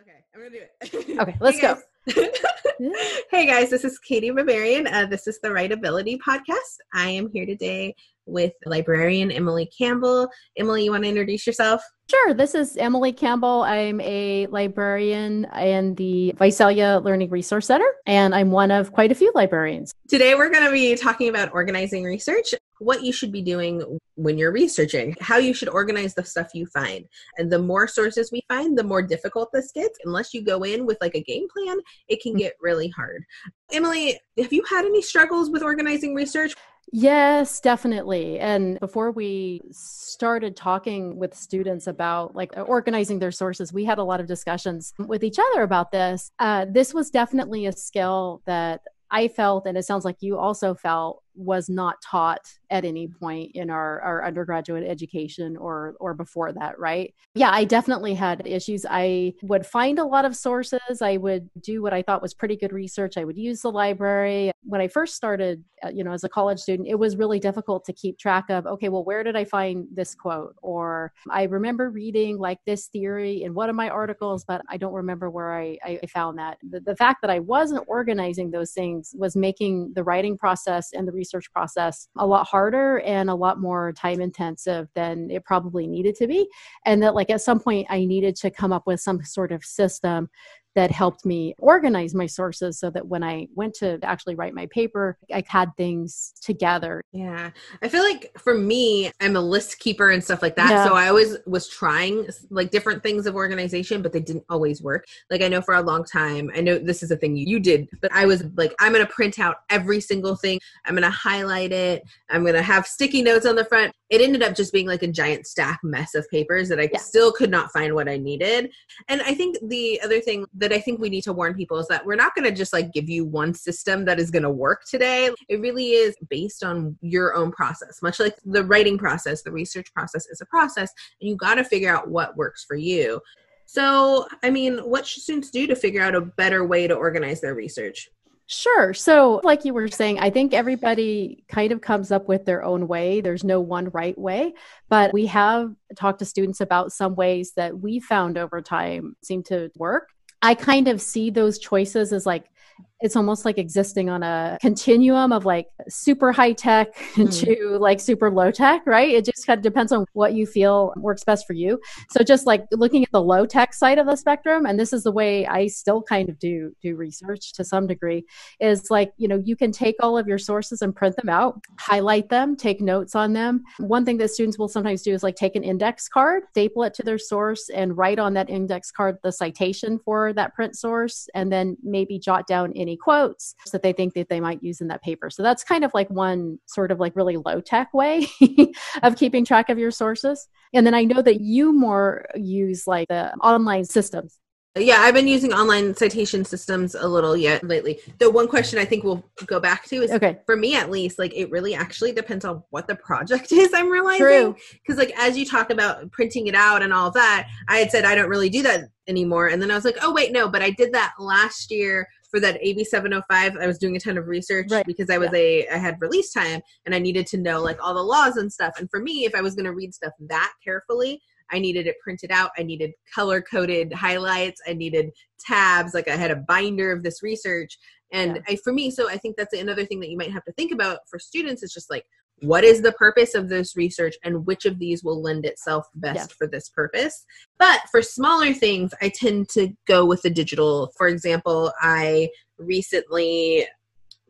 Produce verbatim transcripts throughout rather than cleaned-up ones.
Okay, I'm gonna do it. Okay, let's hey go. Hey guys, this is Katie Mabarian. Uh, this is the Writability Podcast. I am here today with librarian Emily Campbell. Emily, you want to introduce yourself? Sure. This is Emily Campbell. I'm a librarian in the Visalia Learning Resource Center, and I'm one of quite a few librarians. Today, we're going to be talking about organizing research, what you should be doing when you're researching, how you should organize the stuff you find. And the more sources we find, the more difficult this gets. Unless you go in with like a game plan, it can get really hard. Emily, have you had any struggles with organizing research? Yes, definitely. And before we started talking with students about like organizing their sources, we had a lot of discussions with each other about this. Uh, this was definitely a skill that I felt, and it sounds like you also felt, was not taught at any point in our, our undergraduate education or or before that, right? Yeah, I definitely had issues. I would find a lot of sources. I would do what I thought was pretty good research. I would use the library. When I first started, you know, as a college student, it was really difficult to keep track of, okay, well, where did I find this quote? Or I remember reading like this theory in one of my articles, but I don't remember where I, I found that. The, the fact that I wasn't organizing those things was making the writing process and the research research process a lot harder and a lot more time intensive than it probably needed to be. And that like at some point I needed to come up with some sort of system that helped me organize my sources so that when I went to actually write my paper, I had things together. Yeah. I feel like for me, I'm a list keeper and stuff like that. Yeah. So I always was trying like different things of organization, but they didn't always work. Like I know for a long time, I know this is a thing you did, but I was like, I'm going to print out every single thing. I'm going to highlight it. I'm going to have sticky notes on the front. It ended up just being like a giant stack mess of papers that I yeah. still could not find what I needed. And I think the other thing that I think we need to warn people is that we're not going to just like give you one system that is going to work today. It really is based on your own process, much like the writing process. The research process is a process, and you got to figure out what works for you. So, I mean, what should students do to figure out a better way to organize their research? Sure. So like you were saying, I think everybody kind of comes up with their own way. There's no one right way, but we have talked to students about some ways that we found over time seem to work. I kind of see those choices as like, it's almost like existing on a continuum of like super high tech mm. to like super low tech, right? It just kind of depends on what you feel works best for you. So just like looking at the low tech side of the spectrum, and this is the way I still kind of do do research to some degree, is like, you know, you can take all of your sources and print them out, highlight them, take notes on them. One thing that students will sometimes do is like take an index card, staple it to their source, and write on that index card the citation for that print source, and then maybe jot down any quotes that they think that they might use in that paper. So that's kind of like one sort of like really low tech way of keeping track of your sources. And then I know that you more use like the online systems. Yeah, I've been using online citation systems a little yet lately. The one question I think we'll go back to is, okay, for me at least, like it really actually depends on what the project is, I'm realizing. Because like as you talk about printing it out and all that, I had said I don't really do that anymore. And then I was like, oh wait, no, but I did that last year for that A B seven oh five. I was doing a ton of research right. because I was yeah. a, I had release time and I needed to know like all the laws and stuff. And for me, if I was going to read stuff that carefully, I needed it printed out. I needed color coded highlights. I needed tabs. Like I had a binder of this research. And yeah. I, for me, so I think that's another thing that you might have to think about for students is just like, what is the purpose of this research and which of these will lend itself best yeah. for this purpose? But for smaller things, I tend to go with the digital. For example, I recently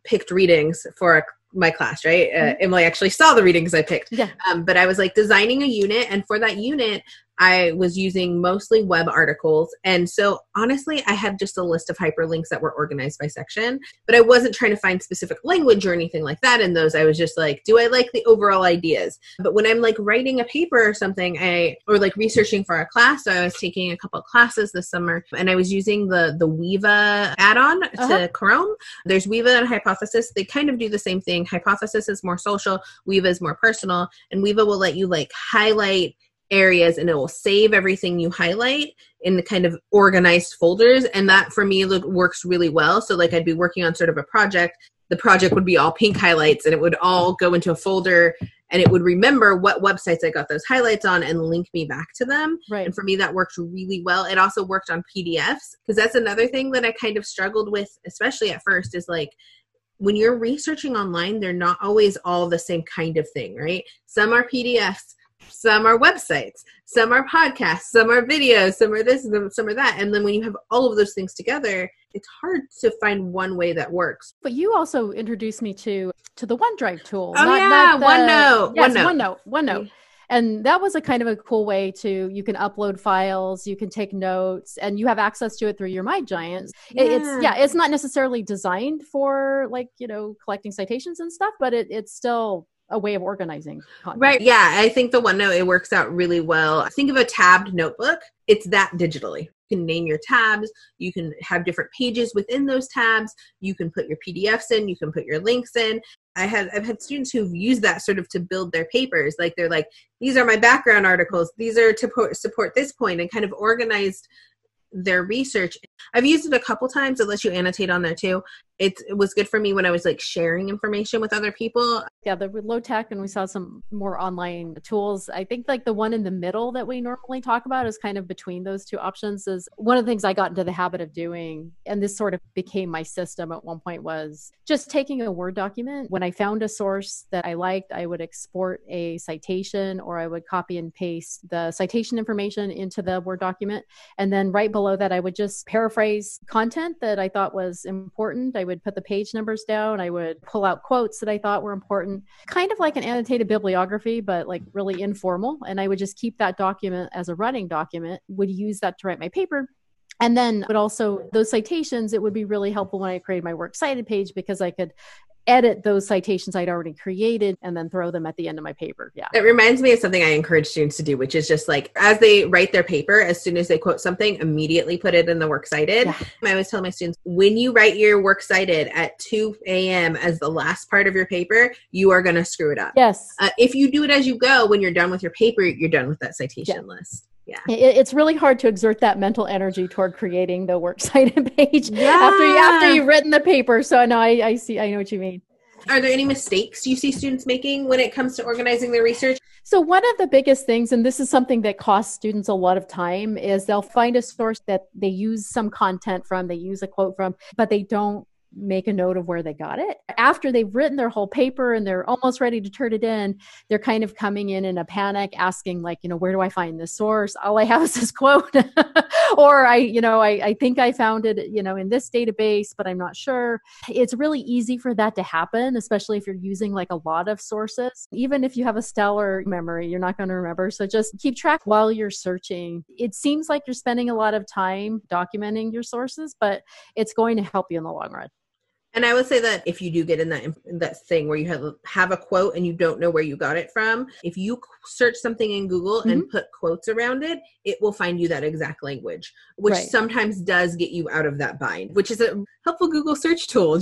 picked readings for a my class, right? Uh, mm-hmm. Emily actually saw the readings I picked. Yeah. Um, but I was like designing a unit. And for that unit, I was using mostly web articles. And so honestly, I had just a list of hyperlinks that were organized by section, but I wasn't trying to find specific language or anything like that in those. I was just like, do I like the overall ideas? But when I'm like writing a paper or something, I or like researching for a class, so I was taking a couple of classes this summer and I was using the, the Weava add-on uh-huh. to Chrome. There's Weava and Hypothesis. They kind of do the same thing. Hypothesis is more social, Weava is more personal, and Weava will let you like highlight areas and it will save everything you highlight in the kind of organized folders. And that for me look, works really well. So like I'd be working on sort of a project. the project would be all pink highlights, and it would all go into a folder, and it would remember what websites I got those highlights on and link me back to them. Right. And for me, that worked really well. It also worked on P D Fs, because that's another thing that I kind of struggled with, especially at first, is like, when you're researching online, they're not always all the same kind of thing, right? Some are P D Fs, some are websites, some are podcasts, some are videos, some are this, some are that. And then when you have all of those things together, it's hard to find one way that works. But you also introduced me to to the OneDrive tool. Oh, not, yeah, not the, OneNote. Yes, OneNote. OneNote. And that was a kind of a cool way to, you can upload files, you can take notes, and you have access to it through your MyGiant. Yeah. It, it's, yeah, it's not necessarily designed for, like, you know, collecting citations and stuff, but it, it's still a way of organizing content. Right. Yeah. I think the OneNote, it works out really well. Think of a tabbed notebook. It's that digitally. You can name your tabs. You can have different pages within those tabs. You can put your P D Fs in. You can put your links in. I had, I've had students who've used that sort of to build their papers. Like, they're like, these are my background articles. These are to po- support this point, and kind of organized their research. I've used it a couple times. It lets you annotate on there too. It, it was good for me when I was like sharing information with other people. Yeah, the low tech, and we saw some more online tools. I think like the one in the middle that we normally talk about is kind of between those two options. Is one of the things I got into the habit of doing, and this sort of became my system at one point, was just taking a Word document. When I found a source that I liked, I would export a citation, or I would copy and paste the citation information into the Word document, and then right below Below that, I would just paraphrase content that I thought was important. I would put the page numbers down. I would pull out quotes that I thought were important, kind of like an annotated bibliography, but like really informal. And I would just keep that document as a running document, would use that to write my paper. And then would also, those citations, it would be really helpful when I created my works cited page, because I could edit those citations I'd already created and then throw them at the end of my paper. Yeah. It reminds me of something I encourage students to do, which is just like, as they write their paper, as soon as they quote something, immediately put it in the works cited. Yeah. I always tell my students, when you write your works cited at two a.m. as the last part of your paper, you are going to screw it up. Yes. Uh, if you do it as you go, when you're done with your paper, you're done with that citation yeah. list. Yeah. It's really hard to exert that mental energy toward creating the works cited page yeah. after you, after you've written the paper. So no, I, I see, I know what you mean. Are there any mistakes you see students making when it comes to organizing their research? So one of the biggest things, and this is something that costs students a lot of time, is they'll find a source that they use some content from, they use a quote from, but they don't make a note of where they got it. After they've written their whole paper and they're almost ready to turn it in, they're kind of coming in in a panic, asking like, you know, where do I find this source? All I have is this quote. Or I, you know, I, I think I found it, you know, in this database, but I'm not sure. It's really easy for that to happen, especially if you're using like a lot of sources. Even if you have a stellar memory, you're not going to remember. So just keep track while you're searching. It seems like you're spending a lot of time documenting your sources, but it's going to help you in the long run. And I would say that if you do get in that in that thing where you have, have a quote and you don't know where you got it from, if you search something in Google mm-hmm. and put quotes around it, it will find you that exact language, which right. sometimes does get you out of that bind, which is a helpful Google search tool.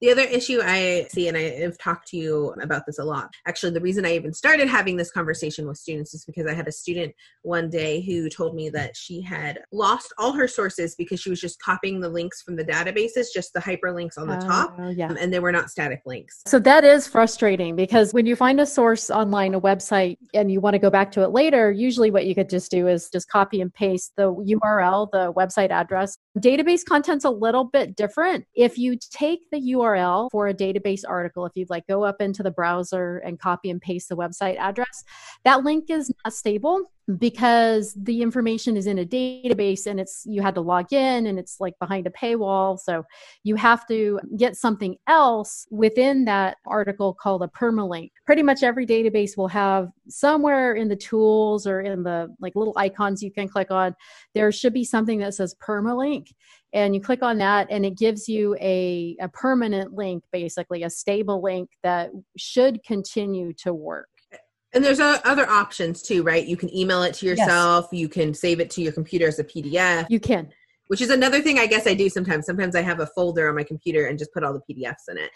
The other issue I see, and I have talked to you about this a lot, actually the reason I even started having this conversation with students is because I had a student one day who told me that she had lost all her sources because she was just copying the links from the databases, just the hyperlinks on the uh, top, yeah. um, and they were not static links. So that is frustrating, because when you find a source online, a website, and you want to go back to it later, usually what you could just do is just copy and paste the U R L, the website address. Database content's a little bit different. If you take the U R L for a database article, if you'd like go up into the browser and copy and paste the website address, that link is not stable because the information is in a database and it's, you had to log in and it's like behind a paywall. So you have to get something else within that article called a permalink. Pretty much every database will have somewhere in the tools or in the like little icons you can click on, there should be something that says permalink. And you click on that and it gives you a, a permanent link, basically a stable link that should continue to work. And there's other options too, right? You can email it to yourself. Yes. You can save it to your computer as a P D F. You can. Which is another thing I guess I do sometimes. Sometimes I have a folder on my computer and just put all the P D Fs in it.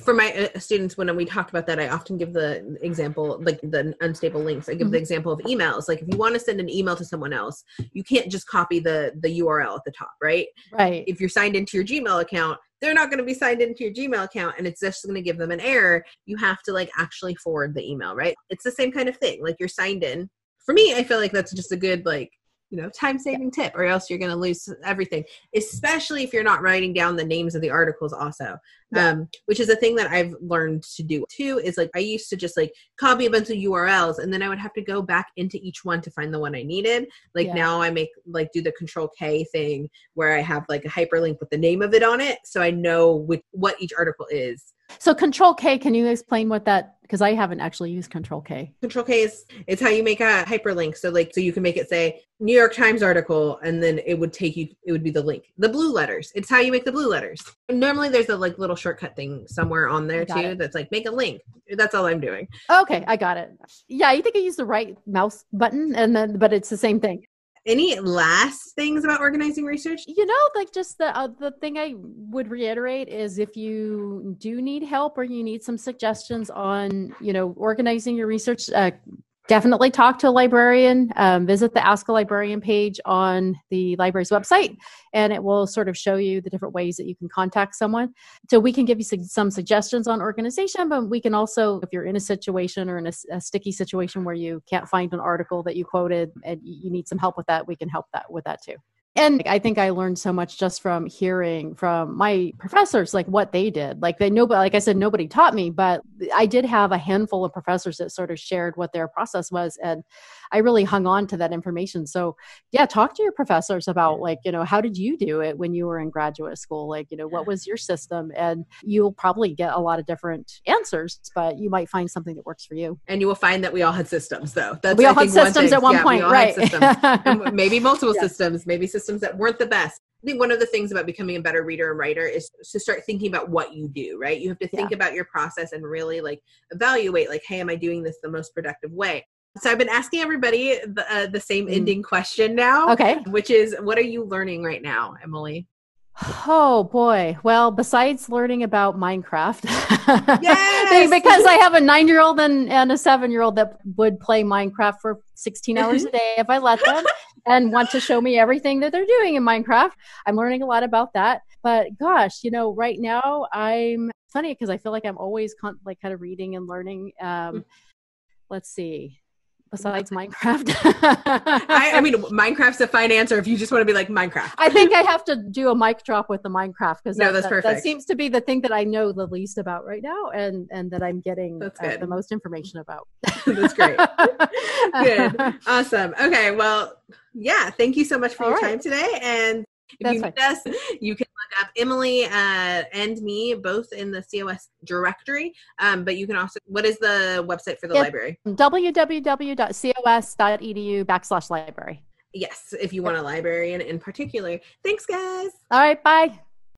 for my students, when we talk about that, I often give the example, like the unstable links. I give mm-hmm. the example of emails. Like if you want to send an email to someone else, you can't just copy the the U R L at the top, right? Right. If you're signed into your Gmail account, they're not going to be signed into your Gmail account, and it's just going to give them an error. You have to like actually forward the email, right? It's the same kind of thing. Like you're signed in. For me, I feel like that's just a good like, you know, time-saving yeah. tip, or else you're going to lose everything, especially if you're not writing down the names of the articles also, yeah. um, which is a thing that I've learned to do too, is like I used to just like copy a bunch of U R Ls and then I would have to go back into each one to find the one I needed. Like yeah. now I make like do the control K thing where I have like a hyperlink with the name of it on it. So I know which, what each article is. So control K, can you explain what that, because I haven't actually used control K. Control K is, it's how you make a hyperlink. So like, so you can make it say New York Times article, and then it would take you, it would be the link, the blue letters. It's how you make the blue letters. And normally there's a like little shortcut thing somewhere on there too. It. That's like, make a link. That's all I'm doing. Okay. I got it. Yeah. I think I used the right mouse button and then, but it's the same thing. Any last things about organizing research? You know, like just the uh, the thing I would reiterate is if you do need help or you need some suggestions on, you know, organizing your research, uh, definitely talk to a librarian. Um, visit the Ask a Librarian page on the library's website, and it will sort of show you the different ways that you can contact someone. So we can give you su- some suggestions on organization, but we can also, if you're in a situation or in a, a sticky situation where you can't find an article that you quoted and you need some help with that, we can help that with that too. And I think I learned so much just from hearing from my professors, like what they did. Like they nobody, like I said, nobody taught me, but I did have a handful of professors that sort of shared what their process was, and I really hung on to that information. So yeah, talk to your professors about like, you know, how did you do it when you were in graduate school? Like, you know, what was your system? And you'll probably get a lot of different answers, but you might find something that works for you. And you will find that we all had systems, though. That's we all I had think systems one at one yeah, point, right? Maybe multiple yeah. systems, maybe systems. systems that weren't the best. I think one of the things about becoming a better reader and writer is to start thinking about what you do, right? You have to think yeah. about your process and really like evaluate, like, hey, am I doing this the most productive way? So I've been asking everybody the, uh, the same mm. ending question now, okay, which is, what are you learning right now, Emily? Oh boy. Well, besides learning about Minecraft, yes! because I have a nine-year-old and, and a seven-year-old that would play Minecraft for sixteen hours a day if I let them and want to show me everything that they're doing in Minecraft. I'm learning a lot about that. But gosh, you know, right now I'm funny because I feel like I'm always con- like kind of reading and learning. Um, let's see. Besides Minecraft. I, I mean, Minecraft's a fine answer if you just want to be like Minecraft. I think I have to do a mic drop with the Minecraft because that, no, that's that, perfect. That seems to be the thing that I know the least about right now and, and that I'm getting uh, the most information about. That's great. Good. Awesome. Okay. Well, yeah. Thank you so much for All your right. time today. And if that's you need us, you can look up Emily uh, and me both in the C O S directory, um, but you can also, what is the website for the it's library? w w w dot c o s dot e d u backslash library. Yes, if you want a librarian in particular. Thanks, guys. All right, bye.